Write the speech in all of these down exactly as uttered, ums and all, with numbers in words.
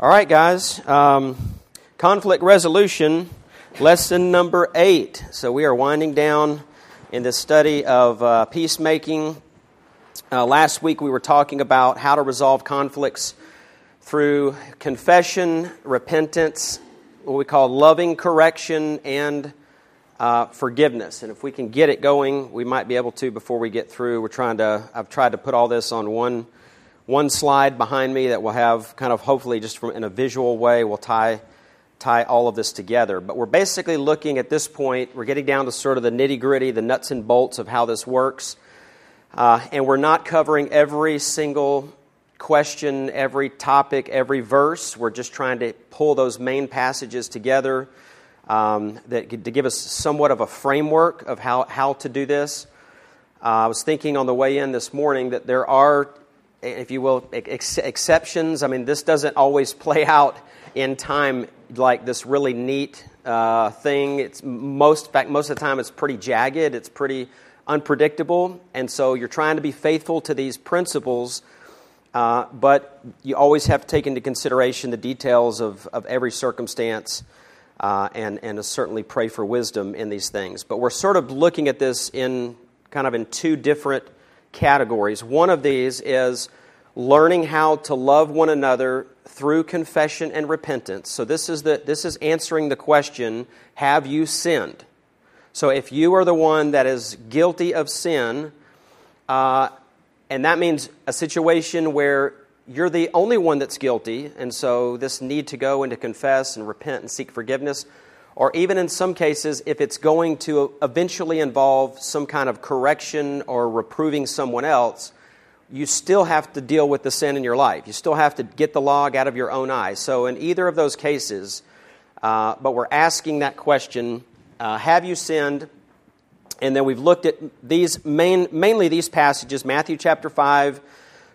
All right, guys, um, conflict resolution, lesson number eight. So we are winding down in this study of uh, peacemaking. Uh, last week we were talking about how to resolve conflicts through confession, repentance, what we call loving correction, and uh, forgiveness. And if we can get it going, we might be able to before we get through. We're trying to, I've tried to put all this on one One slide behind me that will have kind of hopefully just from in a visual way will tie tie all of this together. But we're basically looking at this point, we're getting down to sort of the nitty-gritty, the nuts and bolts of how this works. Uh, and we're not covering every single question, every topic, every verse. We're just trying to pull those main passages together um, that to give us somewhat of a framework of how, how to do this. Uh, I was thinking on the way in this morning that there are, if you will, ex- exceptions. I mean, this doesn't always play out in time like this really neat uh, thing. It's most, in fact, most of the time it's pretty jagged. It's pretty unpredictable. And so you're trying to be faithful to these principles, uh, but you always have to take into consideration the details of, of every circumstance uh, and, and certainly pray for wisdom in these things. But we're sort of looking at this in kind of in two different categories. One of these is learning how to love one another through confession and repentance. So this is the this is answering the question, have you sinned? So if you are the one that is guilty of sin, uh, and that means a situation where you're the only one that's guilty, and so this need to go and to confess and repent and seek forgiveness, or even in some cases, if it's going to eventually involve some kind of correction or reproving someone else, you still have to deal with the sin in your life. You still have to get the log out of your own eye. So in either of those cases, uh, but we're asking that question, uh, have you sinned? And then we've looked at these main, mainly these passages, Matthew chapter five,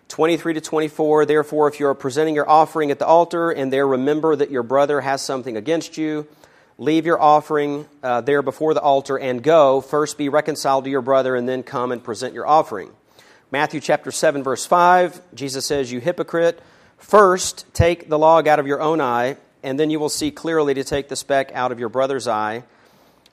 twenty-three to twenty-four, therefore, if you are presenting your offering at the altar and there remember that your brother has something against you, leave your offering uh, there before the altar and go. First be reconciled to your brother and then come and present your offering. Matthew chapter seven, verse five, Jesus says, you hypocrite, first take the log out of your own eye, and then you will see clearly to take the speck out of your brother's eye.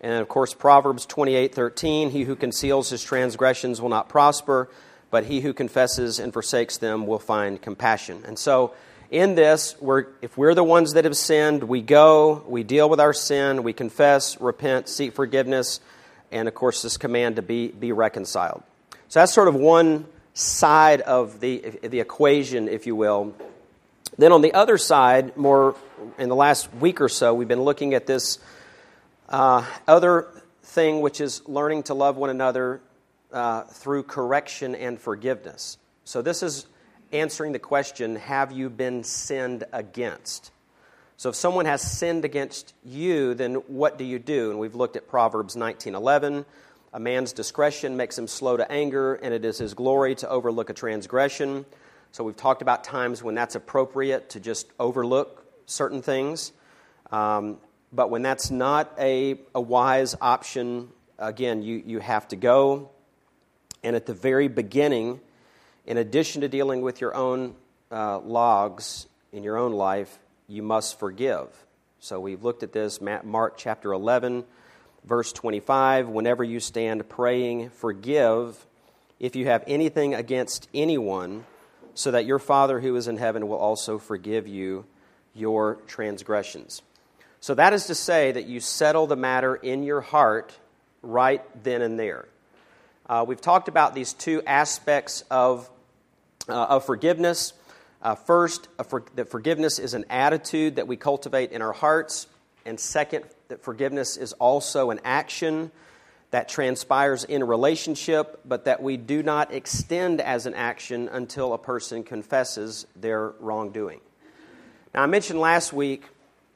And of course, Proverbs twenty-eight, thirteen, he who conceals his transgressions will not prosper, but he who confesses and forsakes them will find compassion. And so, in this, we're, if we're the ones that have sinned, we go, we deal with our sin, we confess, repent, seek forgiveness, and of course this command to be be reconciled. So that's sort of one side of the the equation, if you will. Then on the other side, more in the last week or so, we've been looking at this uh, other thing, which is learning to love one another uh, through correction and forgiveness. So this is answering the question, have you been sinned against? So if someone has sinned against you, then what do you do? And we've looked at Proverbs nineteen eleven. A man's discretion makes him slow to anger, and it is his glory to overlook a transgression. So we've talked about times when that's appropriate to just overlook certain things. Um, but when that's not a, a wise option, again, you, you have to go. And at the very beginning, in addition to dealing with your own uh, logs in your own life, you must forgive. So we've looked at this, Mark chapter eleven, verse twenty-five, whenever you stand praying, forgive if you have anything against anyone, so that your Father who is in heaven will also forgive you your transgressions. So that is to say that you settle the matter in your heart right then and there. Uh, we've talked about these two aspects of uh, of forgiveness. Uh, first, a for, that forgiveness is an attitude that we cultivate in our hearts. And second, that forgiveness is also an action that transpires in a relationship, but that we do not extend as an action until a person confesses their wrongdoing. Now, I mentioned last week,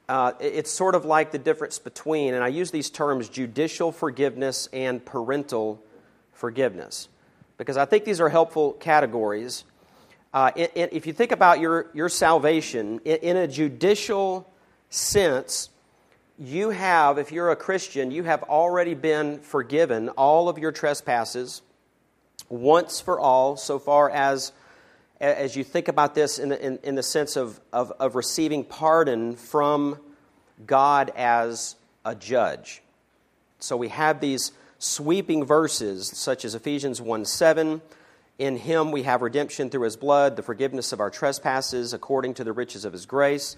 Uh, it's sort of like the difference between, and I use these terms, judicial forgiveness and parental forgiveness. Forgiveness, because I think these are helpful categories. Uh, it, it, if you think about your, your salvation, in, in a judicial sense, you have, if you're a Christian, you have already been forgiven all of your trespasses once for all, so far as as you think about this in the, in, in the sense of, of, of receiving pardon from God as a judge. So we have these sweeping verses, such as Ephesians one seven, in him we have redemption through his blood, the forgiveness of our trespasses, according to the riches of his grace.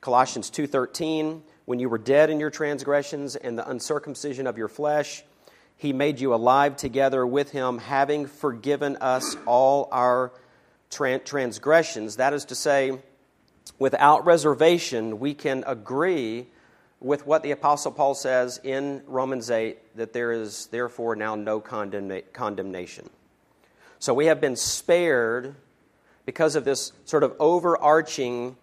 Colossians two thirteen, when you were dead in your transgressions and the uncircumcision of your flesh, he made you alive together with him, having forgiven us all our transgressions. That is to say, without reservation, we can agree with what the Apostle Paul says in Romans eight, that there is therefore now no condemna- condemnation. So we have been spared because of this sort of overarching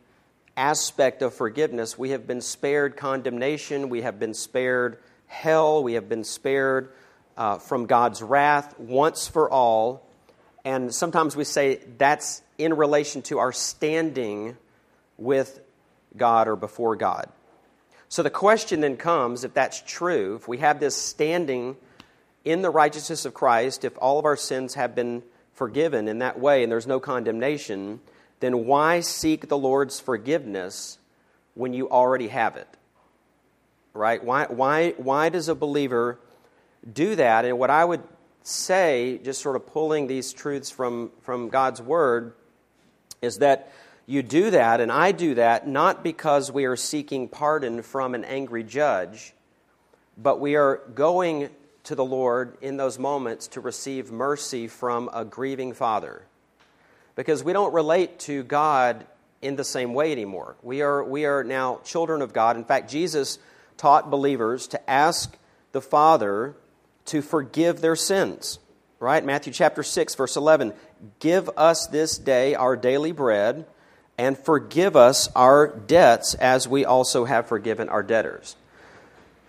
aspect of forgiveness. We have been spared condemnation. We have been spared hell. We have been spared uh, from God's wrath once for all. And sometimes we say that's in relation to our standing with God or before God. So the question then comes, if that's true, if we have this standing in the righteousness of Christ, if all of our sins have been forgiven in that way and there's no condemnation, then why seek the Lord's forgiveness when you already have it? Right? Why, why, why does a believer do that? And what I would say, just sort of pulling these truths from, from God's Word, is that you do that, and I do that, not because we are seeking pardon from an angry judge, but we are going to the Lord in those moments to receive mercy from a grieving Father. Because we don't relate to God in the same way anymore. We are, we are now children of God. In fact, Jesus taught believers to ask the Father to forgive their sins. Right? Matthew chapter six, verse eleven. Give us this day our daily bread, and forgive us our debts as we also have forgiven our debtors.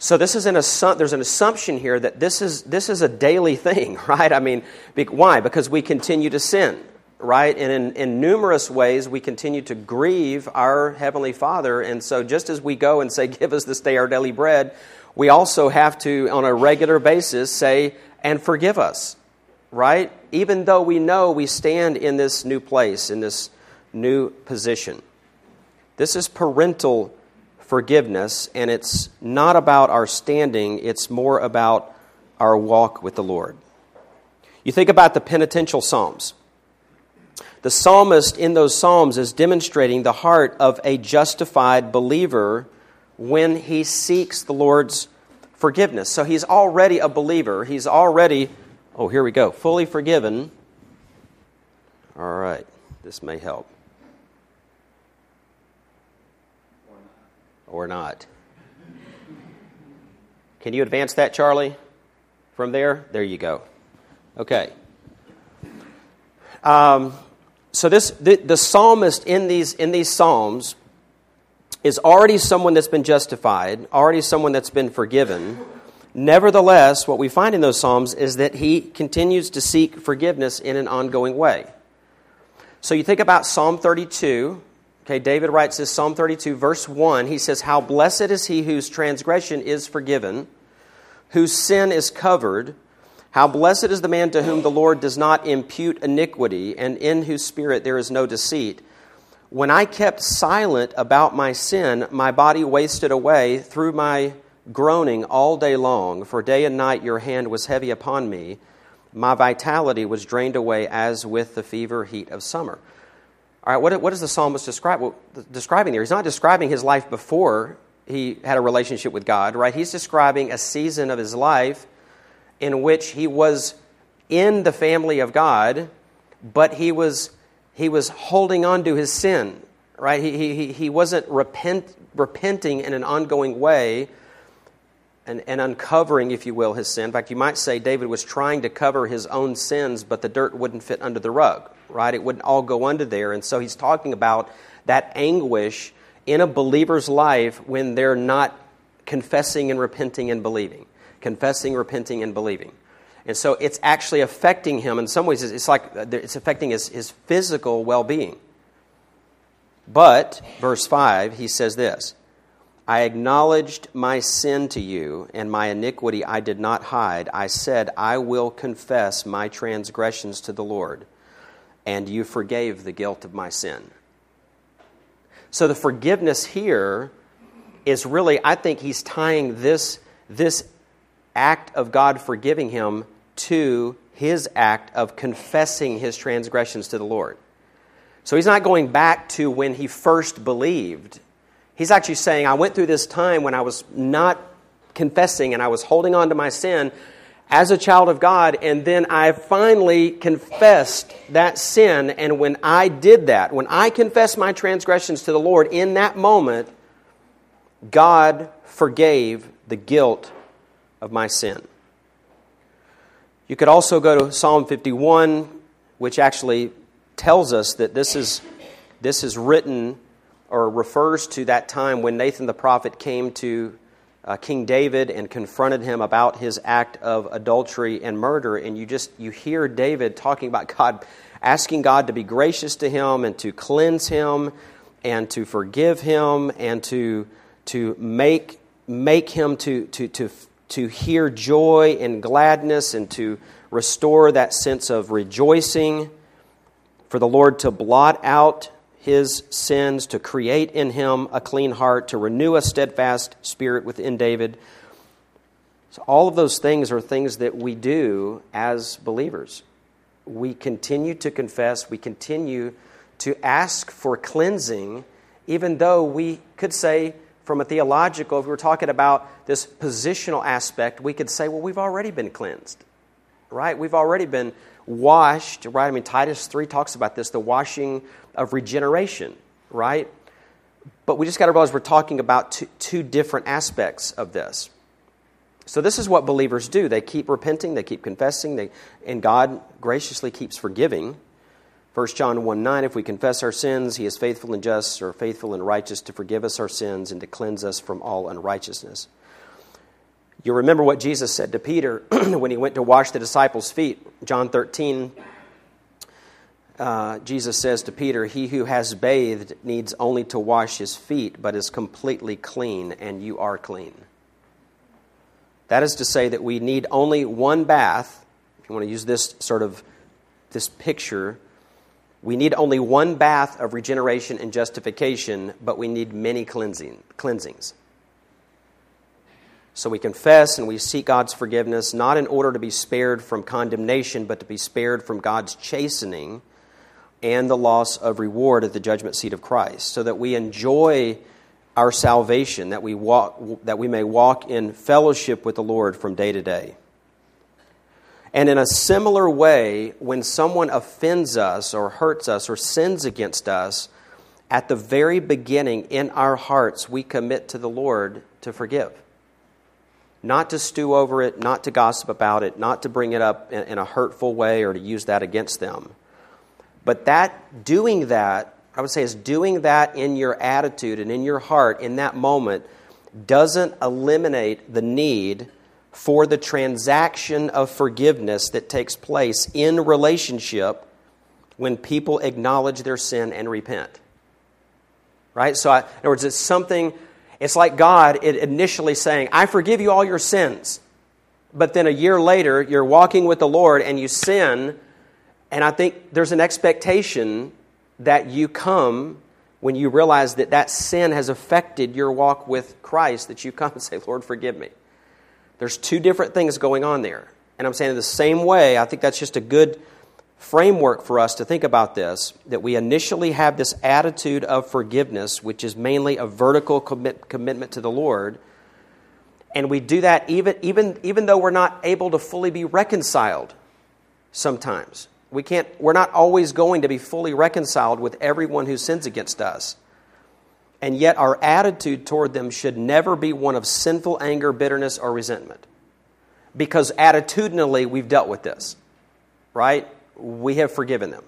So this is an assu- there's an assumption here that this is this is a daily thing, right? I mean, be- why? Because we continue to sin, right? And in, in numerous ways, we continue to grieve our Heavenly Father. And so just as we go and say, give us this day our daily bread, we also have to, on a regular basis, say, and forgive us, right? Even though we know we stand in this new place, in this new position. This is parental forgiveness, and it's not about our standing, it's more about our walk with the Lord. You think about the penitential Psalms. The psalmist in those Psalms is demonstrating the heart of a justified believer when he seeks the Lord's forgiveness. So he's already a believer. He's already, oh, here we go, fully forgiven. All right, this may help. Or not. Can you advance that, Charlie? From there? There you go. Okay. Um, so this the, the psalmist in these in these Psalms is already someone that's been justified, already someone that's been forgiven. Nevertheless, what we find in those Psalms is that he continues to seek forgiveness in an ongoing way. So you think about Psalm thirty-two. Okay, David writes this, Psalm thirty-two, verse one. He says, how blessed is he whose transgression is forgiven, whose sin is covered. How blessed is the man to whom the Lord does not impute iniquity, and in whose spirit there is no deceit. When I kept silent about my sin, my body wasted away through my groaning all day long. For day and night your hand was heavy upon me. My vitality was drained away as with the fever heat of summer. All right, what, what is the psalmist describe, well, describing there? He's not describing his life before he had a relationship with God, right? He's describing a season of his life in which he was in the family of God, but he was he was holding on to his sin, right? He he he wasn't repent repenting in an ongoing way and, and uncovering, if you will, his sin. In fact, you might say David was trying to cover his own sins, but the dirt wouldn't fit under the rug. Right? It wouldn't all go under there. And so he's talking about that anguish in a believer's life when they're not confessing and repenting and believing. Confessing, repenting, and believing. And so it's actually affecting him. In some ways, it's like it's affecting his, his physical well-being. But, verse five, he says this, I acknowledged my sin to you, and my iniquity I did not hide. I said, I will confess my transgressions to the Lord. and you forgave the guilt of my sin. So the forgiveness here is really, I think he's tying this, this act of God forgiving him to his act of confessing his transgressions to the Lord. So he's not going back to when he first believed. He's actually saying, I went through this time when I was not confessing and I was holding on to my sin as a child of God, and then I finally confessed that sin, and when I did that, when I confessed my transgressions to the Lord, in that moment, God forgave the guilt of my sin. You could also go to Psalm fifty-one, which actually tells us that this is, this is written or refers to that time when Nathan the prophet came to Uh, King David and confronted him about his act of adultery and murder. And you just, you hear David talking about God, asking God to be gracious to him and to cleanse him and to forgive him and to to make make him to to to to hear joy and gladness and to restore that sense of rejoicing, for the Lord to blot out his sins, to create in him a clean heart, to renew a steadfast spirit within David. So all of those things are things that we do as believers. We continue to confess, we continue to ask for cleansing, even though we could say from a theological, if we were talking about this positional aspect, we could say, well, we've already been cleansed, right? We've already been washed, right? I mean, Titus three talks about this, the washing of regeneration, right? But we just got to realize we're talking about two, two different aspects of this. So this is what believers do. They keep repenting, they keep confessing, they, and God graciously keeps forgiving. First John one nine, if we confess our sins, he is faithful and just, or faithful and righteous, to forgive us our sins and to cleanse us from all unrighteousness. You remember what Jesus said to Peter when he went to wash the disciples' feet. John thirteen, uh, Jesus says to Peter, he who has bathed needs only to wash his feet, but is completely clean, and you are clean. That is to say that we need only one bath. If you want to use this sort of, this picture, we need only one bath of regeneration and justification, but we need many cleansing, cleansings. So we confess and we seek God's forgiveness, not in order to be spared from condemnation, but to be spared from God's chastening and the loss of reward at the judgment seat of Christ, so that we enjoy our salvation, that we walk, that we may walk in fellowship with the Lord from day to day. And in a similar way, when someone offends us or hurts us or sins against us, at the very beginning in our hearts, we commit to the Lord to forgive. Not to stew over it, not to gossip about it, not to bring it up in a hurtful way or to use that against them. But that, doing that, I would say is doing that in your attitude and in your heart in that moment doesn't eliminate the need for the transaction of forgiveness that takes place in relationship when people acknowledge their sin and repent. Right? So I, in other words, it's something... It's like God initially saying, I forgive you all your sins. But then a year later, you're walking with the Lord and you sin. And I think there's an expectation that you come when you realize that that sin has affected your walk with Christ, that you come and say, Lord, forgive me. There's two different things going on there. And I'm saying in the same way, I think that's just a good framework for us to think about this, that we initially have this attitude of forgiveness, which is mainly a vertical commit, commitment to the Lord, and we do that even, even, even though we're not able to fully be reconciled sometimes. We can't, we're not always going to be fully reconciled with everyone who sins against us, and yet our attitude toward them should never be one of sinful anger, bitterness, or resentment, because attitudinally we've dealt with this, right? We have forgiven them,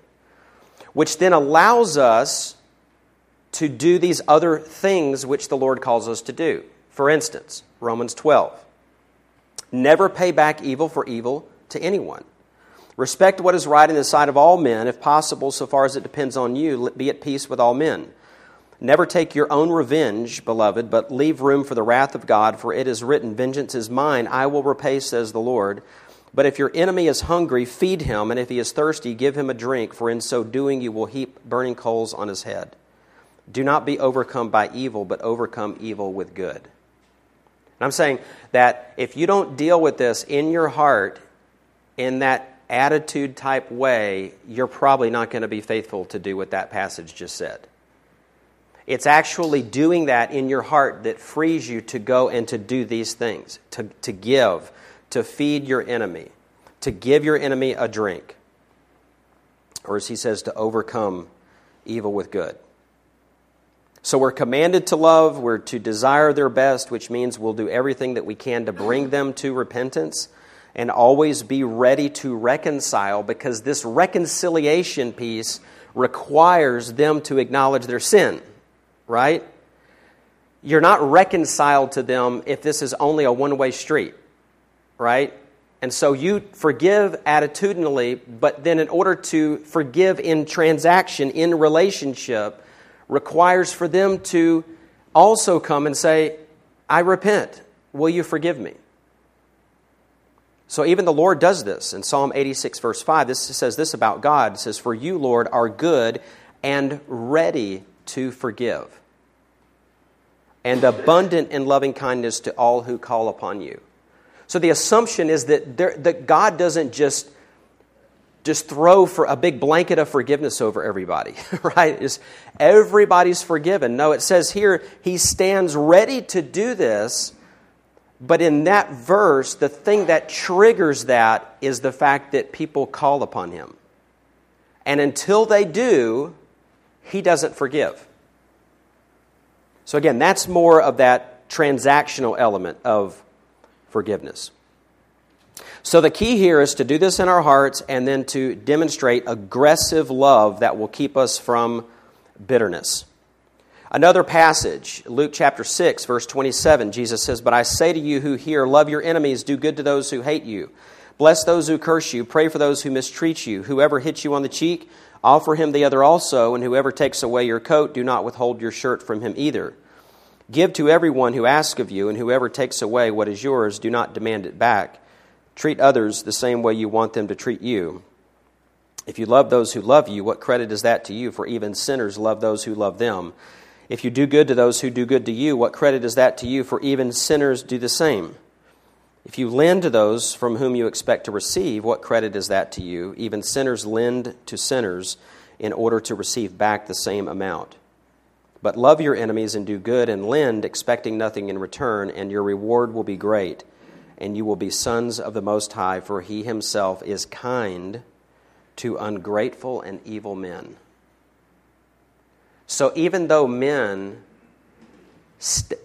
which then allows us to do these other things which the Lord calls us to do. For instance, Romans twelve, never pay back evil for evil to anyone. Respect what is right in the sight of all men, if possible, so far as it depends on you, be at peace with all men. Never take your own revenge, beloved, but leave room for the wrath of God, for it is written, vengeance is mine, I will repay, says the Lord. But if your enemy is hungry, feed him, and if he is thirsty, give him a drink, for in so doing you will heap burning coals on his head. Do not be overcome by evil, but overcome evil with good. And I'm saying that if you don't deal with this in your heart, in that attitude type way, you're probably not going to be faithful to do what that passage just said. It's actually doing that in your heart that frees you to go and to do these things, to, to give, to feed your enemy, to give your enemy a drink. Or as he says, to overcome evil with good. So we're commanded to love, we're to desire their best, which means we'll do everything that we can to bring them to repentance and always be ready to reconcile, because this reconciliation piece requires them to acknowledge their sin, right? You're not reconciled to them if this is only a one-way street, right? And so you forgive attitudinally, but then in order to forgive in transaction, in relationship, requires for them to also come and say, I repent. Will you forgive me? So even the Lord does this. In Psalm eighty-six, verse five, this says this about God. It says, for you, Lord, are good and ready to forgive, and abundant in loving kindness to all who call upon you. So the assumption is that, there, that God doesn't just Just throw for a big blanket of forgiveness over everybody, right? It's everybody's forgiven. No, it says here, he stands ready to do this, but in that verse, the thing that triggers that is the fact that people call upon him. And until they do, he doesn't forgive. So again, that's more of that transactional element of forgiveness. So the key here is to do this in our hearts and then to demonstrate aggressive love that will keep us from bitterness. Another passage, Luke chapter six, verse twenty-seven, Jesus says, but I say to you who hear, love your enemies, do good to those who hate you. Bless those who curse you, pray for those who mistreat you. Whoever hits you on the cheek, offer him the other also, and whoever takes away your coat, do not withhold your shirt from him either. Give to everyone who asks of you, and whoever takes away what is yours, do not demand it back. Treat others the same way you want them to treat you. If you love those who love you, what credit is that to you? For even sinners love those who love them. If you do good to those who do good to you, what credit is that to you? For even sinners do the same. If you lend to those from whom you expect to receive, what credit is that to you? Even sinners lend to sinners in order to receive back the same amount. But love your enemies and do good and lend, expecting nothing in return, and your reward will be great. And you will be sons of the Most High, for he himself is kind to ungrateful and evil men. So even though men, st-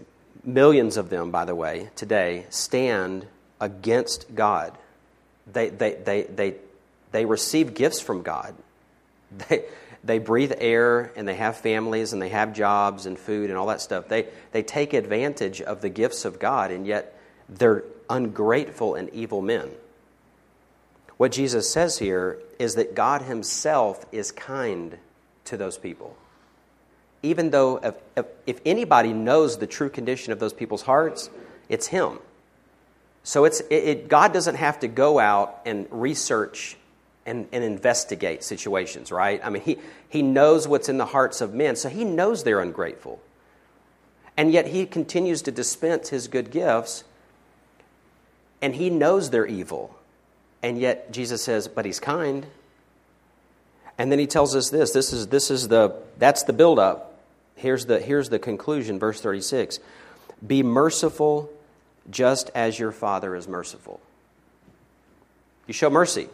millions of them, by the way, today, stand against God, they they they they, they receive gifts from God. They they breathe air, and they have families, and they have jobs and food and all that stuff. They they take advantage of the gifts of God, and yet they're ungrateful and evil men. What Jesus says here is that God himself is kind to those people. Even though if, if, if anybody knows the true condition of those people's hearts, it's him. So it's it, it, God doesn't have to go out and research and, and investigate situations, right? I mean, he, he knows what's in the hearts of men, so he knows they're ungrateful. And yet he continues to dispense his good gifts, and he knows they're evil. And yet Jesus says, but he's kind. And then he tells us this. This is this is the that's the buildup. Here's the here's the conclusion, verse thirty-six. Be merciful just as your Father is merciful. You show mercy.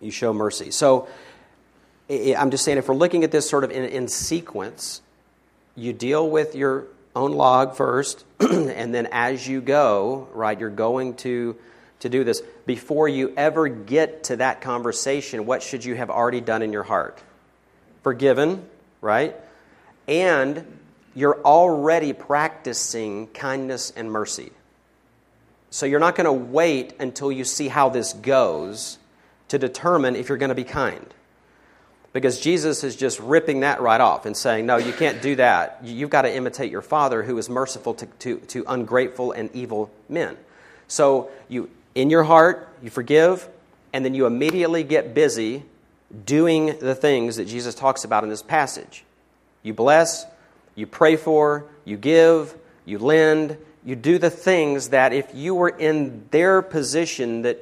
You show mercy. So I'm just saying, if we're looking at this sort of in, in sequence, you deal with your own log first, and then as you go, right, you're going to, to do this. Before you ever get to that conversation, what should you have already done in your heart? Forgiven, right? And you're already practicing kindness and mercy. So you're not going to wait until you see how this goes to determine if you're going to be kind. Because Jesus is just ripping that right off and saying, no, you can't do that. You've got to imitate your Father who is merciful to, to, to ungrateful and evil men. So you in your heart, you forgive, and then you immediately get busy doing the things that Jesus talks about in this passage. You bless, you pray for, you give, you lend, you do the things that if you were in their position, that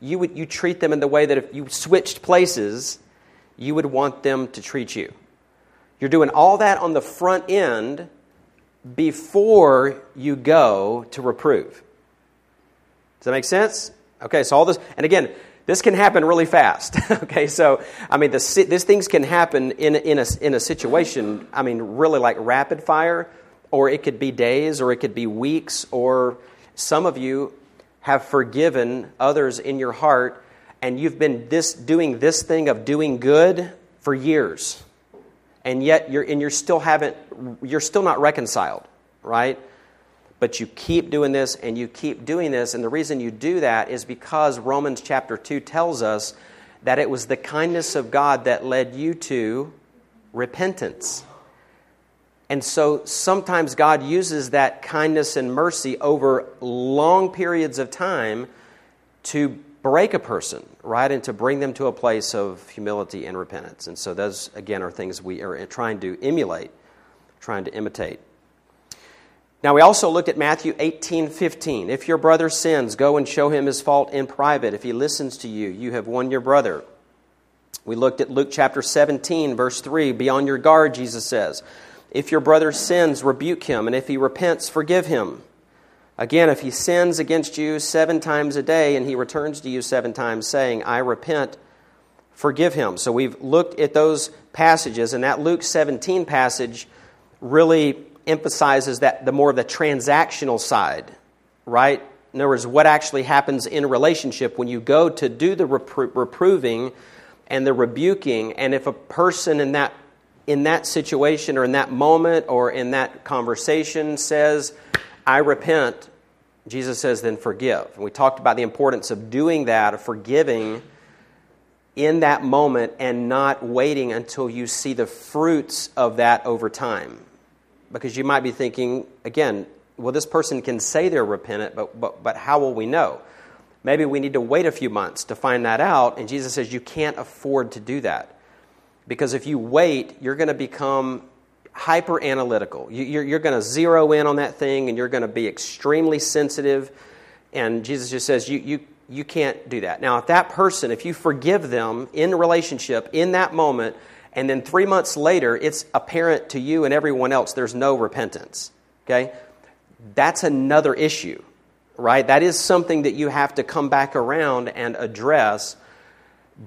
you would you treat them in the way that if you switched places, you would want them to treat you. You're doing all that on the front end before you go to reprove. Does that make sense? Okay, so all this, and again, this can happen really fast. Okay, so I mean, this, these things can happen in in a in a situation. I mean, really like rapid fire, or it could be days, or it could be weeks, or some of you have forgiven others in your heart, and you've been this doing this thing of doing good for years, and yet you're and you're still haven't you're still not reconciled, right? But you keep doing this, and you keep doing this, and the reason you do that is because Romans chapter two tells us that it was the kindness of God that led you to repentance. And so sometimes God uses that kindness and mercy over long periods of time to break a person, right, and to bring them to a place of humility and repentance. And so those, again, are things we are trying to emulate, trying to imitate. Now, we also looked at Matthew eighteen fifteen. If your brother sins, go and show him his fault in private. If he listens to you, you have won your brother. We looked at Luke chapter seventeen, verse three. Be on your guard, Jesus says. If your brother sins, rebuke him, and if he repents, forgive him. Again, if he sins against you seven times a day, and he returns to you seven times, saying, I repent, forgive him. So we've looked at those passages, and that Luke seventeen passage really emphasizes that the more of the transactional side, right? In other words, what actually happens in a relationship when you go to do the repro- reproving and the rebuking, and if a person in that in that situation or in that moment or in that conversation says, I repent, Jesus says, then forgive. And we talked about the importance of doing that, of forgiving in that moment and not waiting until you see the fruits of that over time. Because you might be thinking, again, well, this person can say they're repentant, but, but but how will we know? Maybe we need to wait a few months to find that out. And Jesus says you can't afford to do that. Because if you wait, you're going to become hyper-analytical. You, you're you're going to zero in on that thing, and you're going to be extremely sensitive. And Jesus just says you you you can't do that. Now, if that person, if you forgive them in relationship in that moment, and then three months later, it's apparent to you and everyone else there's no repentance, okay? That's another issue, right? That is something that you have to come back around and address.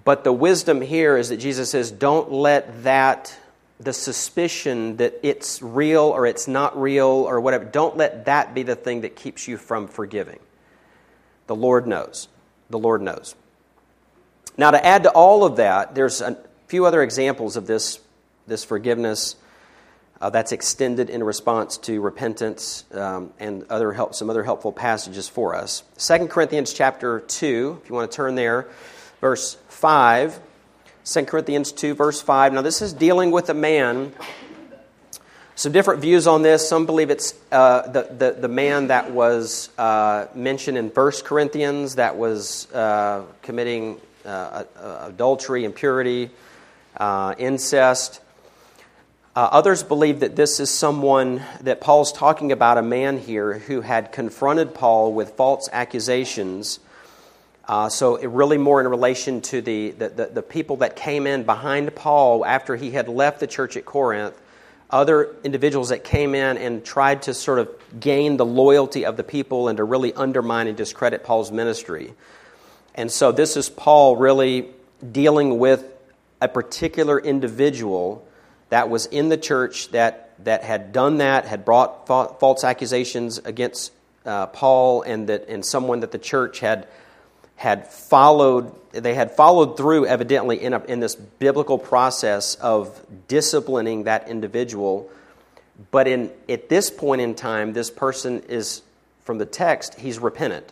But the wisdom here is that Jesus says, don't let that, the suspicion that it's real or it's not real or whatever, don't let that be the thing that keeps you from forgiving. The Lord knows. The Lord knows. Now, to add to all of that, there's an few other examples of this this forgiveness uh, that's extended in response to repentance um, and other help, some other helpful passages for us. Second Corinthians chapter two, if you want to turn there, verse five. Second Corinthians two, verse five. Now this is dealing with a man. Some different views on this. Some believe it's uh, the, the, the man that was uh, mentioned in First Corinthians that was uh, committing uh, adultery, impurity, Uh, incest. Uh, others believe that this is someone that Paul's talking about, a man here who had confronted Paul with false accusations. Uh, so it really more in relation to the the, the the people that came in behind Paul after he had left the church at Corinth, other individuals that came in and tried to sort of gain the loyalty of the people and to really undermine and discredit Paul's ministry. And so this is Paul really dealing with a particular individual that was in the church that, that had done that, had brought fa- false accusations against uh, Paul, and that and someone that the church had had followed. They had followed through, evidently, in a, in this biblical process of disciplining that individual. But in at this point in time, this person is, from the text, he's repentant.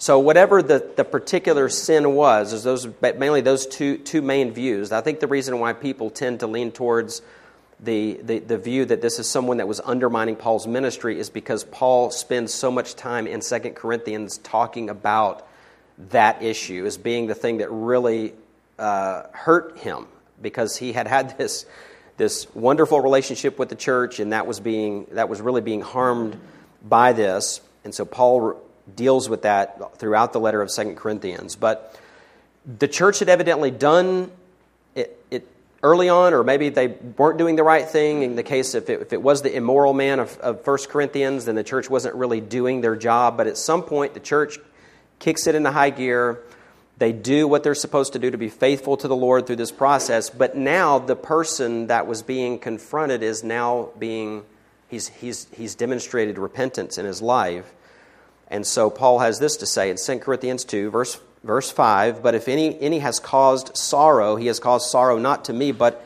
So whatever the, the particular sin was, is those mainly those two two main views. I think the reason why people tend to lean towards the, the, the view that this is someone that was undermining Paul's ministry is because Paul spends so much time in Second Corinthians talking about that issue as being the thing that really uh, hurt him, because he had had this this wonderful relationship with the church, and that was being that was really being harmed by this. And so Paul deals with that throughout the letter of Second Corinthians. But the church had evidently done it, it early on, or maybe they weren't doing the right thing. In the case, if it, if it was the immoral man of, of First Corinthians, then the church wasn't really doing their job. But at some point, the church kicks it into high gear. They do what they're supposed to do to be faithful to the Lord through this process. But now the person that was being confronted is now being, he's he's he's demonstrated repentance in his life. And so Paul has this to say in Second Corinthians two, verse verse five, "But if any any has caused sorrow, he has caused sorrow not to me, but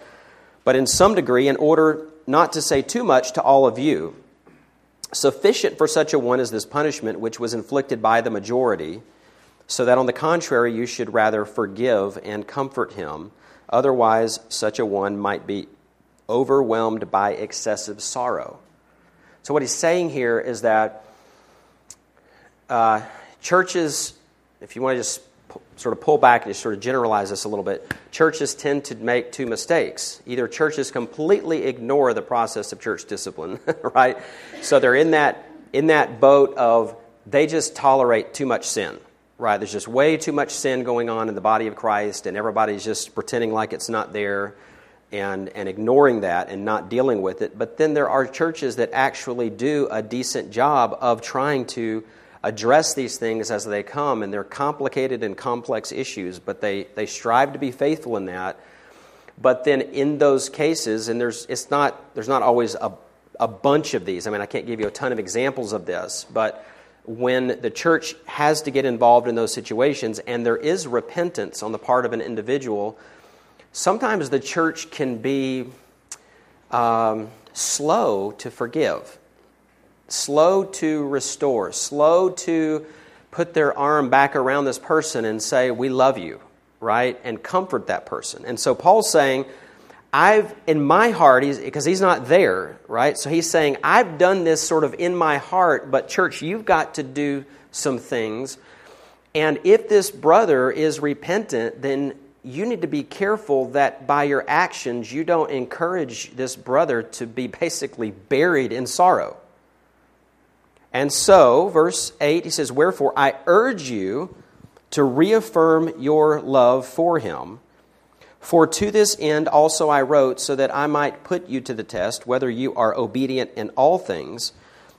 but in some degree, in order not to say too much to all of you. Sufficient for such a one is this punishment which was inflicted by the majority, so that on the contrary you should rather forgive and comfort him. Otherwise, such a one might be overwhelmed by excessive sorrow." So what he's saying here is that uh, churches, if you want to just p- sort of pull back and just sort of generalize this a little bit, churches tend to make two mistakes. Either churches completely ignore the process of church discipline, right? So they're in that in that boat of they just tolerate too much sin. Right, there's just way too much sin going on in the body of Christ, and everybody's just pretending like it's not there and, and ignoring that and not dealing with it. But then there are churches that actually do a decent job of trying to address these things as they come, and they're complicated and complex issues, but they, they strive to be faithful in that. But then in those cases, and there's it's not there's not always a, a bunch of these. I mean, I can't give you a ton of examples of this, but when the church has to get involved in those situations and there is repentance on the part of an individual, sometimes the church can be um, slow to forgive, slow to restore, slow to put their arm back around this person and say, "We love you," right? And comfort that person. And so Paul's saying, I've, in my heart, he's, because he's not there, right? So he's saying, I've done this sort of in my heart, but church, you've got to do some things. And if this brother is repentant, then you need to be careful that by your actions, you don't encourage this brother to be basically buried in sorrow. And so, verse eight, he says, "Wherefore I urge you to reaffirm your love for him. For to this end also I wrote, so that I might put you to the test, whether you are obedient in all things.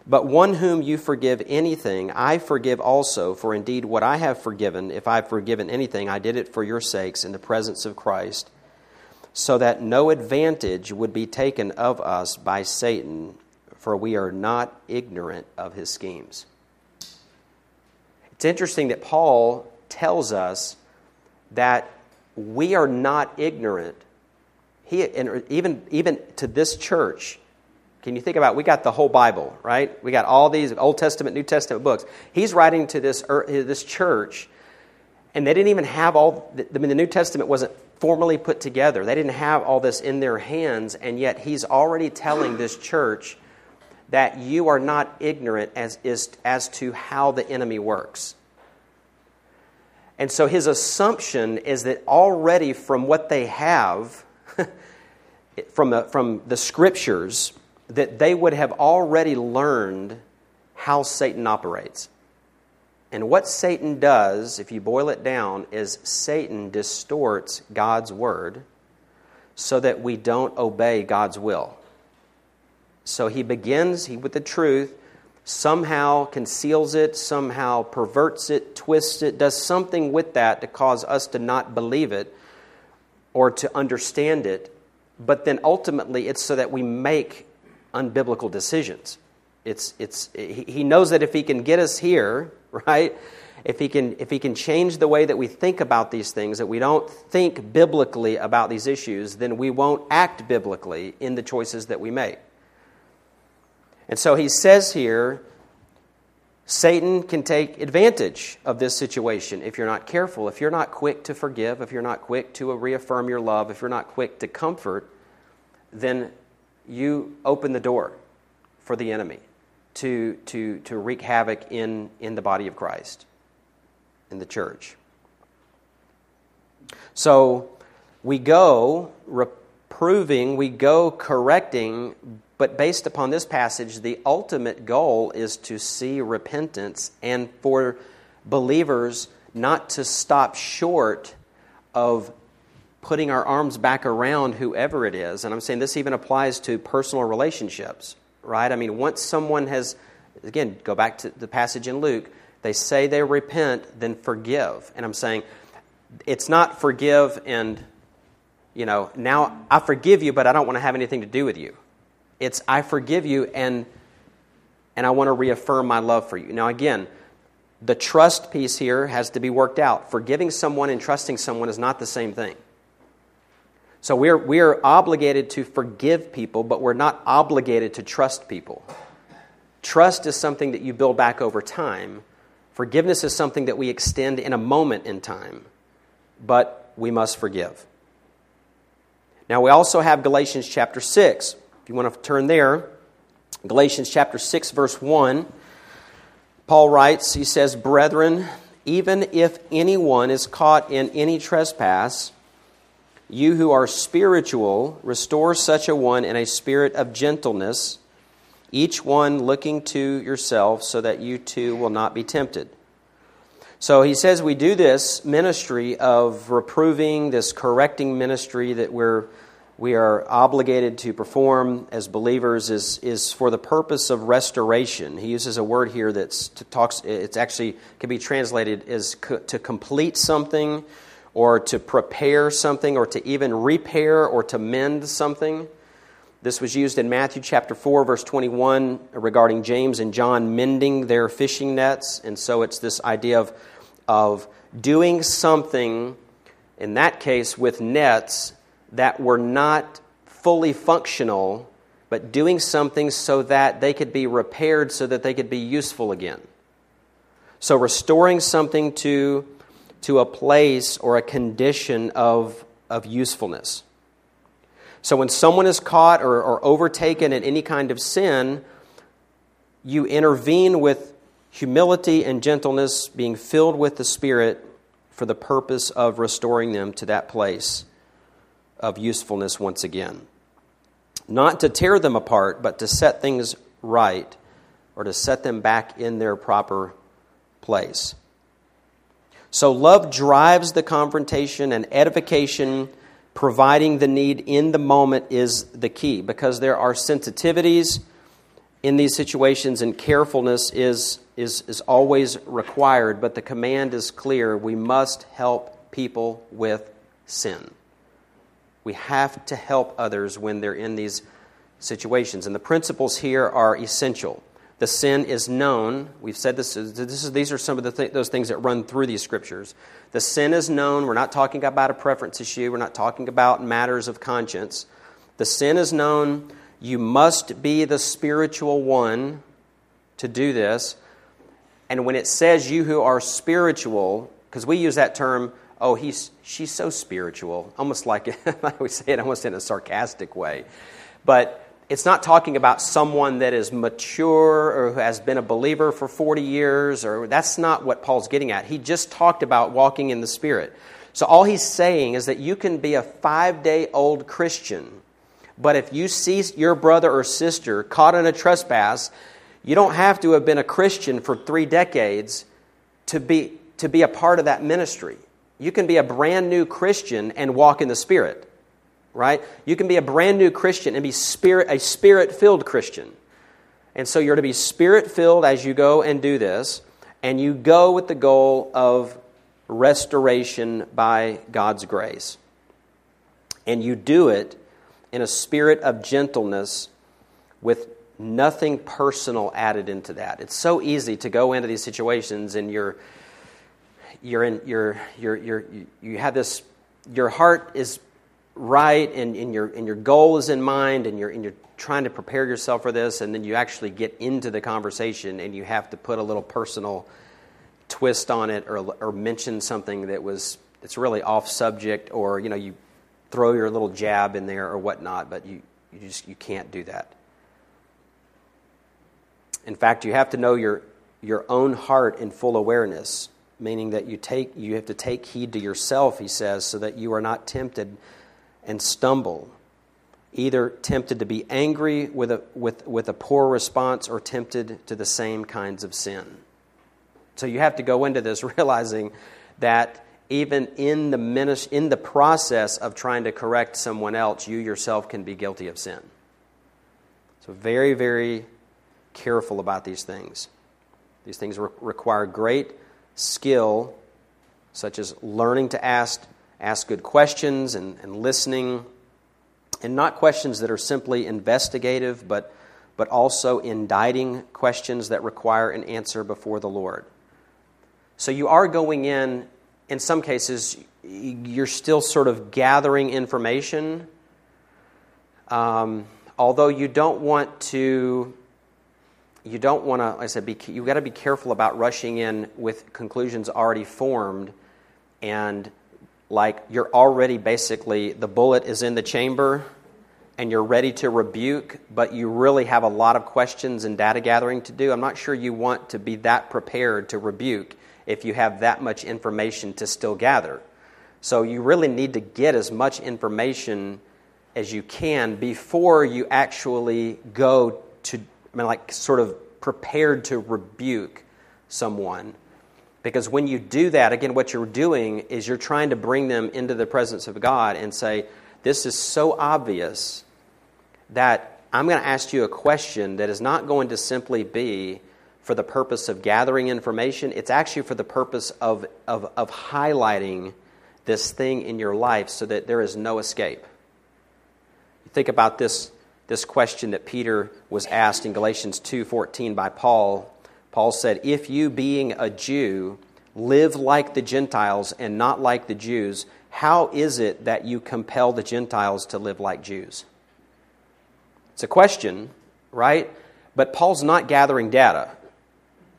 But one whom you forgive anything, I forgive also. For indeed what I have forgiven, if I have forgiven anything, I did it for your sakes in the presence of Christ, so that no advantage would be taken of us by Satan, for we are not ignorant of his schemes." It's interesting that Paul tells us that we are not ignorant. He and even even to this church, can you think about? We got the whole Bible, right? We got all these Old Testament, New Testament books. He's writing to this this church, and they didn't even have all. I mean, the New Testament wasn't formally put together. They didn't have all this in their hands, and yet he's already telling this church that you are not ignorant as is as to how the enemy works. And so his assumption is that already from what they have, from, the, from the Scriptures, that they would have already learned how Satan operates. And what Satan does, if you boil it down, is Satan distorts God's Word so that we don't obey God's will. So he begins he, with the truth, somehow conceals it, somehow perverts it, twists it, does something with that to cause us to not believe it or to understand it. But then ultimately it's so that we make unbiblical decisions. It's it's he knows that if he can get us here, right? If he can if he can change the way that we think about these things, that we don't think biblically about these issues, then we won't act biblically in the choices that we make. And so he says here, Satan can take advantage of this situation if you're not careful, if you're not quick to forgive, if you're not quick to reaffirm your love, if you're not quick to comfort, then you open the door for the enemy to to to wreak havoc in, in the body of Christ, in the church. So we go reproving, we go correcting, but based upon this passage, the ultimate goal is to see repentance and for believers not to stop short of putting our arms back around whoever it is. And I'm saying this even applies to personal relationships, right? I mean, once someone has, again, go back to the passage in Luke, they say they repent, then forgive. And I'm saying it's not forgive and, you know, now I forgive you, but I don't want to have anything to do with you. It's I forgive you and and I want to reaffirm my love for you. Now, again, the trust piece here has to be worked out. Forgiving someone and trusting someone is not the same thing. So we're we're obligated to forgive people, but we're not obligated to trust people. Trust is something that you build back over time. Forgiveness is something that we extend in a moment in time, but we must forgive. Now, we also have Galatians chapter six. If you want to turn there, Galatians chapter six, verse one, Paul writes, he says, "Brethren, even if anyone is caught in any trespass, you who are spiritual, restore such a one in a spirit of gentleness, each one looking to yourself so that you too will not be tempted." So he says we do this ministry of reproving, this correcting ministry that we're we are obligated to perform as believers is is for the purpose of restoration. He uses a word here that's to talks. It's actually can be translated as co- to complete something, or to prepare something, or to even repair or to mend something. This was used in Matthew chapter four, verse twenty-one, regarding James and John mending their fishing nets. And so it's this idea of, of doing something, in that case, with nets that were not fully functional, but doing something so that they could be repaired, so that they could be useful again. So restoring something to, to a place or a condition of, of usefulness. So when someone is caught or, or overtaken in any kind of sin, you intervene with humility and gentleness, being filled with the Spirit for the purpose of restoring them to that place of usefulness once again. Not to tear them apart, but to set things right or to set them back in their proper place. So love drives the confrontation and edification. Providing the need in the moment is the key, because there are sensitivities in these situations and carefulness is, is, is always required, but the command is clear. We must help people with sin. We have to help others when they're in these situations, and the principles here are essential. The sin is known. We've said this. This is, these are some of the th- those things that run through these scriptures. The sin is known. We're not talking about a preference issue. We're not talking about matters of conscience. The sin is known. You must be the spiritual one to do this. And when it says you who are spiritual, because we use that term, oh, he's she's so spiritual, almost like, like we say it almost in a sarcastic way. But it's not talking about someone that is mature or who has been a believer for forty years, or that's not what Paul's getting at. He just talked about walking in the Spirit. So all he's saying is that you can be a five-day-old Christian, but if you see your brother or sister caught in a trespass, you don't have to have been a Christian for three decades to be, to be a part of that ministry. You can be a brand new Christian and walk in the Spirit. Right? You can be a brand new Christian and be spirit a spirit-filled Christian. And so you're to be spirit-filled as you go and do this, and you go with the goal of restoration by God's grace. And you do it in a spirit of gentleness with nothing personal added into that. It's so easy to go into these situations and you're you're in you're you're you're you have this your heart is right, and, and your and your goal is in mind, and you're and you're trying to prepare yourself for this, and then you actually get into the conversation, and you have to put a little personal twist on it, or or mention something that was it's really off subject, or you know you throw your little jab in there or whatnot, but you You just you can't do that. In fact, you have to know your your own heart in full awareness, meaning that you take you have to take heed to yourself, he says, so that you are not tempted and stumble, either tempted to be angry with a with, with a poor response or tempted to the same kinds of sin. So you have to go into this realizing that even in the minis- in the process of trying to correct someone else, you yourself can be guilty of sin. So very, very careful about these things. These things re- require great skill, such as learning to ask ask good questions and, and listening, and not questions that are simply investigative, but but also indicting questions that require an answer before the Lord. So you are going in, in some cases, you're still sort of gathering information, um, although you don't want to, you don't want to, like I said, be, you've got to be careful about rushing in with conclusions already formed, and like you're already basically, the bullet is in the chamber, and you're ready to rebuke, but you really have a lot of questions and data gathering to do. I'm not sure you want to be that prepared to rebuke if you have that much information to still gather. So you really need to get as much information as you can before you actually go to, I mean, like sort of prepared to rebuke someone. Because when you do that, again, what you're doing is you're trying to bring them into the presence of God and say, this is so obvious that I'm going to ask you a question that is not going to simply be for the purpose of gathering information. It's actually for the purpose of, of, of highlighting this thing in your life so that there is no escape. Think about this, this question that Peter was asked in Galatians two fourteen by Paul. Paul said, if you, being a Jew, live like the Gentiles and not like the Jews, how is it that you compel the Gentiles to live like Jews? It's a question, right? But Paul's not gathering data.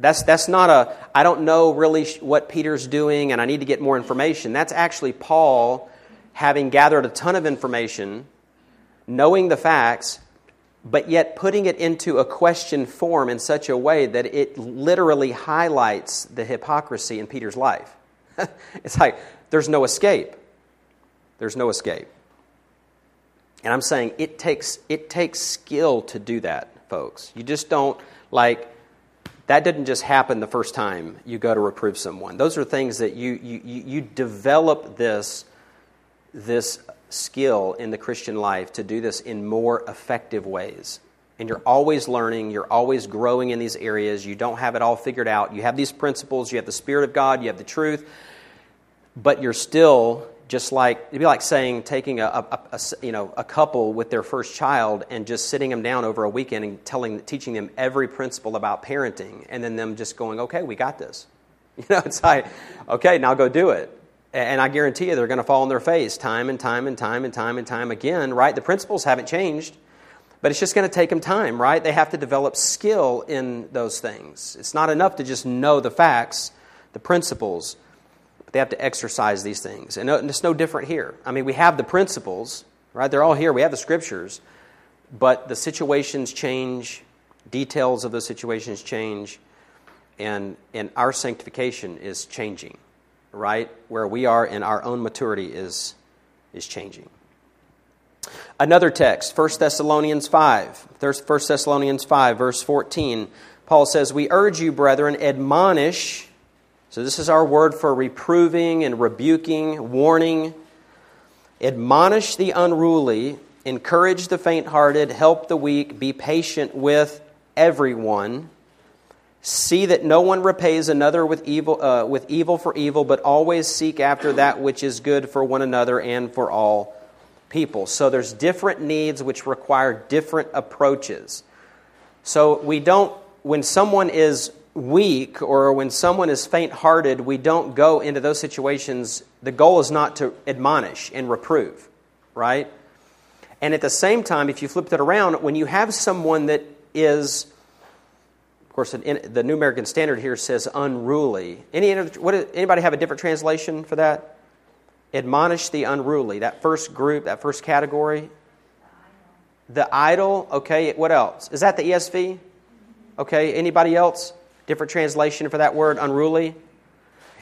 That's that's not a, I don't know really what Peter's doing and I need to get more information. That's actually Paul having gathered a ton of information, knowing the facts, but yet putting it into a question form in such a way that it literally highlights the hypocrisy in Peter's life. It's like, there's no escape. There's no escape. And I'm saying it takes it takes skill to do that, folks. You just don't, like, that didn't just happen the first time you go to reprove someone. Those are things that you you you develop this, this skill in the Christian life to do this in more effective ways. And you're always learning, you're always growing in these areas. You don't have it all figured out. You have these principles, you have the Spirit of God, you have the truth, but you're still just like, it'd be like saying, taking a, a, a, you know, a couple with their first child and just sitting them down over a weekend and telling, teaching them every principle about parenting, and then them just going, okay, we got this. You know, it's like, okay, now go do it. And I guarantee you they're going to fall on their face time and time and time and time and time again, right? The principles haven't changed, but it's just going to take them time, right? They have to develop skill in those things. It's not enough to just know the facts, the principles. They have to exercise these things. And it's no different here. I mean, we have the principles, right? They're all here. We have the scriptures. But the situations change. Details of those situations change. And, and our sanctification is changing, right? Where we are in our own maturity is, is changing. Another text, First Thessalonians five. First Thessalonians five, verse fourteen. Paul says, we urge you, brethren, admonish... So this is our word for reproving and rebuking, warning. Admonish the unruly, encourage the faint-hearted, help the weak, be patient with everyone. See that no one repays another with evil, uh, with evil for evil, but always seek after that which is good for one another and for all people. So there's different needs which require different approaches. So we don't, when someone is weak or when someone is faint-hearted, we don't go into those situations. The goal is not to admonish and reprove, right? And at the same time, if you flip that around, when you have someone that is, of course, the New American Standard here says unruly. Any what? Anybody have a different translation for that? Admonish the unruly. That first group, that first category. the idol. Okay, what else? Is that the E S V? Okay, anybody else? Different translation for that word, unruly.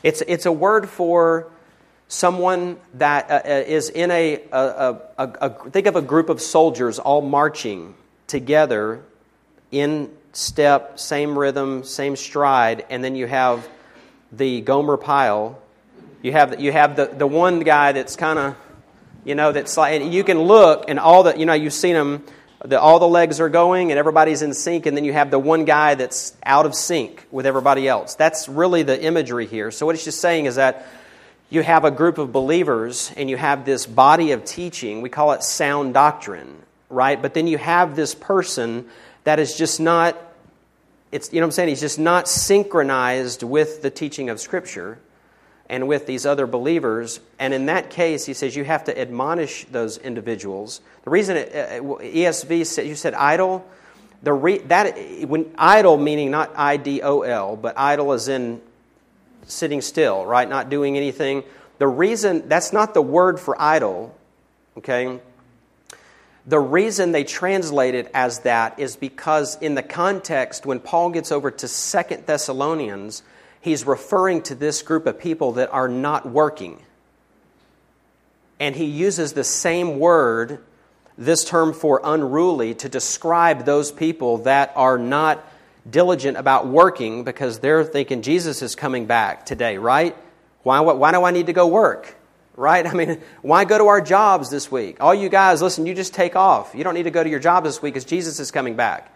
It's it's a word for someone that uh, is in a, a, a, a, a, think of a group of soldiers all marching together in step, same rhythm, same stride, and then you have the Gomer pile. You have you have the, the one guy that's kind of, you know, that's like, and you can look and all the, you know, you've seen them, the, all the legs are going and everybody's in sync, and then you have the one guy that's out of sync with everybody else. That's really the imagery here. So what it's just saying is that you have a group of believers and you have this body of teaching. We call it sound doctrine, right? But then you have this person that is just not, it's, you know what I'm saying? He's just not synchronized with the teaching of Scripture and with these other believers. And in that case, he says you have to admonish those individuals. The reason it, E S V said, you said idle, the re, that when idle meaning not I D O L, but idle as in sitting still, right? Not doing anything. The reason, that's not the word for idle, okay? The reason they translate it as that is because in the context, when Paul gets over to Second Thessalonians, he's referring to this group of people that are not working. And he uses the same word, this term for unruly, to describe those people that are not diligent about working because they're thinking Jesus is coming back today, right? Why, why do I need to go work, right? I mean, why go to our jobs this week? All you guys, listen, you just take off. You don't need to go to your job this week because Jesus is coming back.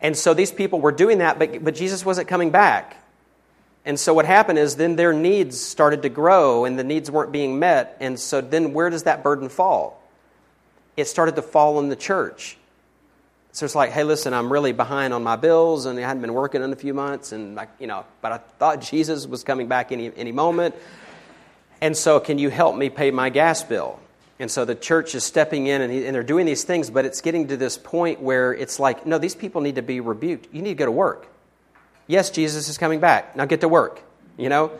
And so these people were doing that, but, but Jesus wasn't coming back. And so what happened is then their needs started to grow and the needs weren't being met. And so then where does that burden fall? It started to fall on the church. So it's like, hey, listen, I'm really behind on my bills, and I hadn't been working in a few months, and I, you know, but I thought Jesus was coming back any any moment, and so can you help me pay my gas bill? And so the church is stepping in, and, he, and they're doing these things, but it's getting to this point where it's like, no, these people need to be rebuked. You need to go to work. Yes, Jesus is coming back. Now get to work, you know?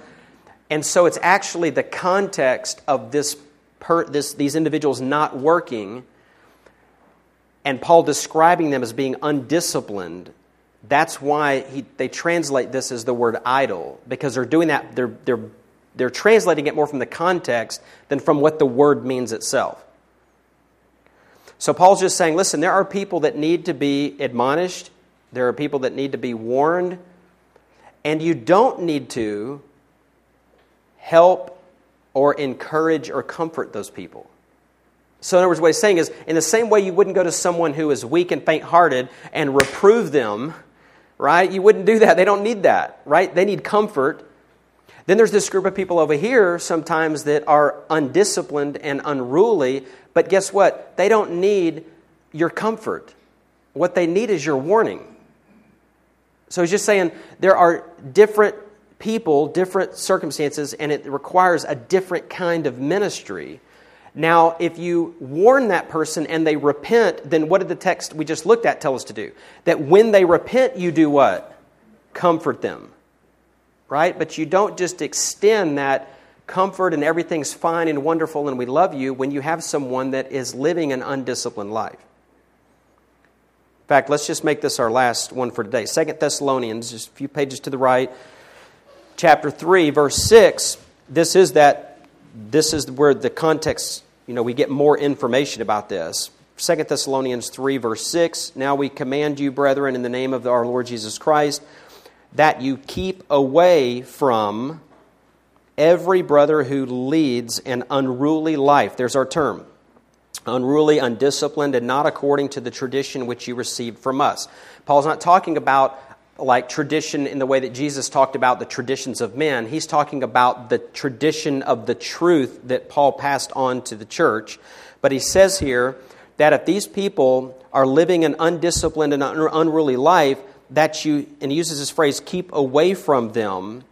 And so it's actually the context of this, per, this these individuals not working, and Paul describing them as being undisciplined. That's why he, they translate this as the word idle, because they're doing that. They're they're they're translating it more from the context than from what the word means itself. So Paul's just saying, listen, there are people that need to be admonished. There are people that need to be warned, and you don't need to help or encourage or comfort those people. So in other words, what he's saying is, in the same way you wouldn't go to someone who is weak and faint-hearted and reprove them, right? You wouldn't do that. They don't need that, right? They need comfort. Then there's this group of people over here sometimes that are undisciplined and unruly, but guess what? They don't need your comfort. What they need is your warning. So he's just saying there are different people, different circumstances, and it requires a different kind of ministry. Now, if you warn that person and they repent, then what did the text we just looked at tell us to do? That when they repent, you do what? Comfort them, right? But you don't just extend that comfort and everything's fine and wonderful and we love you when you have someone that is living an undisciplined life. In fact, let's just make this our last one for today. Second Thessalonians, just a few pages to the right, chapter three, verse six, this is that This is where the context, you know, we get more information about this. Second Thessalonians three, verse six, now we command you, brethren, in the name of our Lord Jesus Christ, that you keep away from every brother who leads an unruly life. There's our term. Unruly, undisciplined, and not according to the tradition which you received from us. Paul's not talking about like tradition in the way that Jesus talked about the traditions of men. He's talking about the tradition of the truth that Paul passed on to the church. But he says here that if these people are living an undisciplined and unruly life, that you, and he uses this phrase, keep away from them,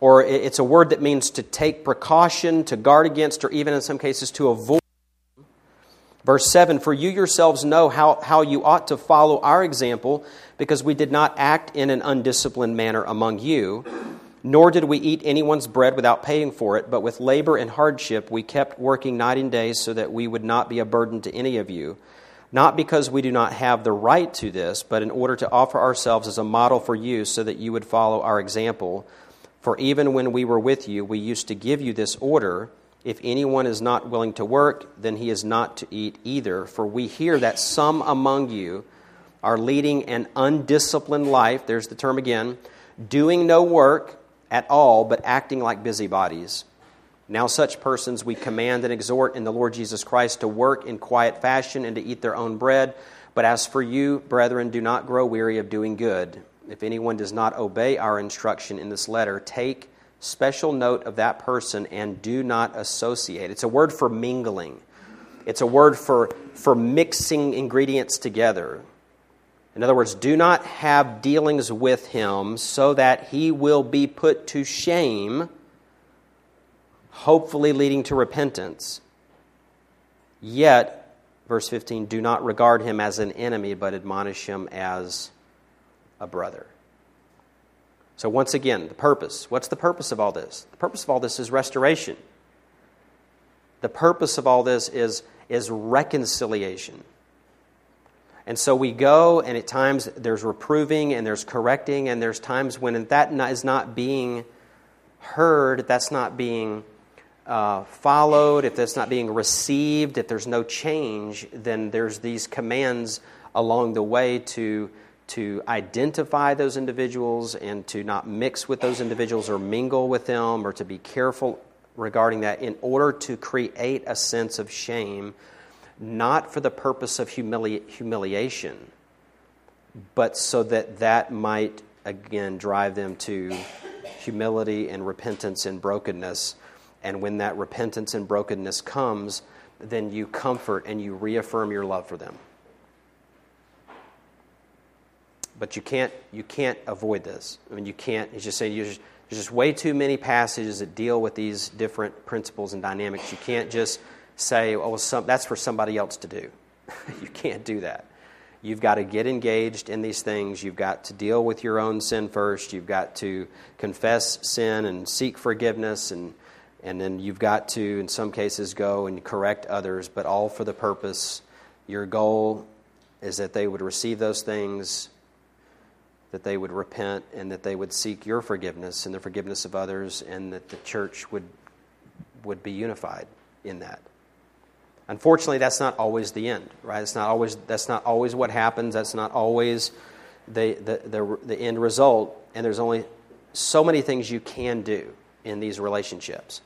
or it's a word that means to take precaution, to guard against, or even in some cases to avoid. Verse seven, for you yourselves know how, how you ought to follow our example, because we did not act in an undisciplined manner among you, nor did we eat anyone's bread without paying for it, but with labor and hardship we kept working night and day so that we would not be a burden to any of you. not because we do not have the right to this, but in order to offer ourselves as a model for you so that you would follow our example. For even when we were with you, we used to give you this order, if anyone is not willing to work, then he is not to eat either. For we hear that some among you are leading an undisciplined life, there's the term again, doing no work at all, but acting like busybodies. Now such persons we command and exhort in the Lord Jesus Christ to work in quiet fashion and to eat their own bread. But as for you, brethren, do not grow weary of doing good. If anyone does not obey our instruction in this letter, take special note of that person and do not associate. It's a word for mingling. It's a word for, for mixing ingredients together. In other words, do not have dealings with him so that he will be put to shame, hopefully leading to repentance. Yet, verse fifteen, do not regard him as an enemy, but admonish him as a brother. So once again, the purpose. What's the purpose of all this? The purpose of all this is restoration. The purpose of all this is, is reconciliation. And so we go, and at times there's reproving, and there's correcting, and there's times when that is not being heard, that's not being uh, followed, if that's not being received, if there's no change, then there's these commands along the way to, to identify those individuals and to not mix with those individuals or mingle with them or to be careful regarding that in order to create a sense of shame, not for the purpose of humili- humiliation, but so that that might, again, drive them to humility and repentance and brokenness. And when that repentance and brokenness comes, then you comfort and you reaffirm your love for them. But you can't you can't avoid this. I mean, you can't. It's just saying you're just, there's just way too many passages that deal with these different principles and dynamics. You can't just say, "Oh, some, that's for somebody else to do." You can't do that. You've got to get engaged in these things. You've got to deal with your own sin first. You've got to confess sin and seek forgiveness. And, and then you've got to, in some cases, go and correct others, but all for the purpose. Your goal is that they would receive those things, that they would repent, and that they would seek your forgiveness and the forgiveness of others, and that the church would would be unified in that. Unfortunately, that's not always the end, right? It's not always that's not always what happens. That's not always the, the the the end result. And there's only so many things you can do in these relationships.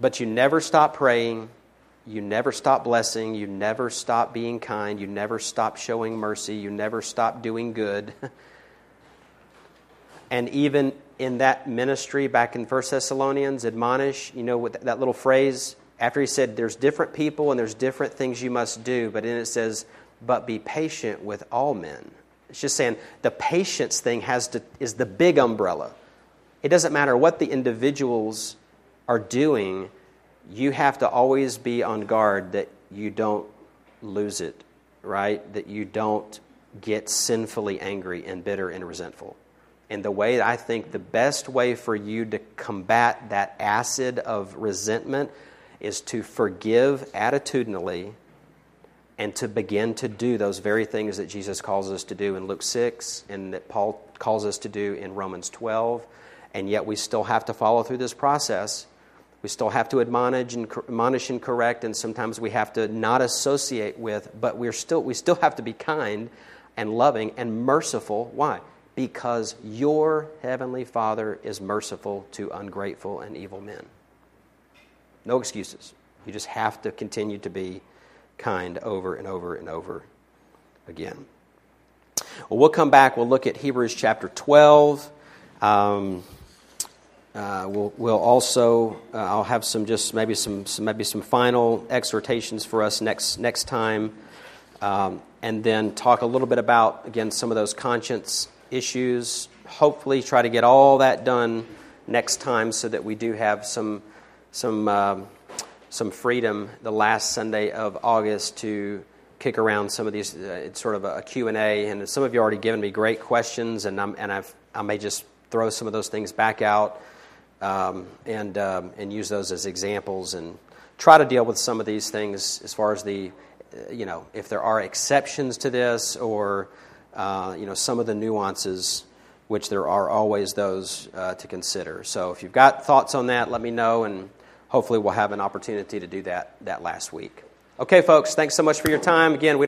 But you never stop praying. You never stop blessing. You never stop being kind. You never stop showing mercy. You never stop doing good. And even in that ministry back in First Thessalonians, admonish, you know, with that little phrase, after he said there's different people and there's different things you must do, but then it says, but be patient with all men. It's just saying the patience thing has to, is the big umbrella. It doesn't matter what the individuals are doing, you have to always be on guard that you don't lose it, right? That you don't get sinfully angry and bitter and resentful. And the way, I think the best way for you to combat that acid of resentment is to forgive attitudinally and to begin to do those very things that Jesus calls us to do in Luke six and that Paul calls us to do in Romans twelve. And yet we still have to follow through this process. We still have to admonish and, admonish and correct, and sometimes we have to not associate with, but we're still we still have to be kind and loving and merciful. Why? Because your heavenly Father is merciful to ungrateful and evil men. No excuses. You just have to continue to be kind over and over and over again. Well, we'll come back. We'll look at Hebrews chapter twelve. Um, uh, we'll, we'll also. Uh, I'll have some just maybe some, some maybe some final exhortations for us next next time, um, and then talk a little bit about again some of those conscience issues. Hopefully, try to get all that done next time so that we do have some. some um, some freedom the last Sunday of August to kick around some of these. Uh, it's sort of a, a Q and A, and some of you already given me great questions, and I'm and I've I may just throw some of those things back out um, and um, and use those as examples and try to deal with some of these things as far as the you know, if there are exceptions to this, or uh, you know, some of the nuances, which there are always those uh, to consider. So if you've got thoughts on that, let me know, and hopefully we'll have an opportunity to do that that last week. Okay, folks, thanks so much for your time. Again, we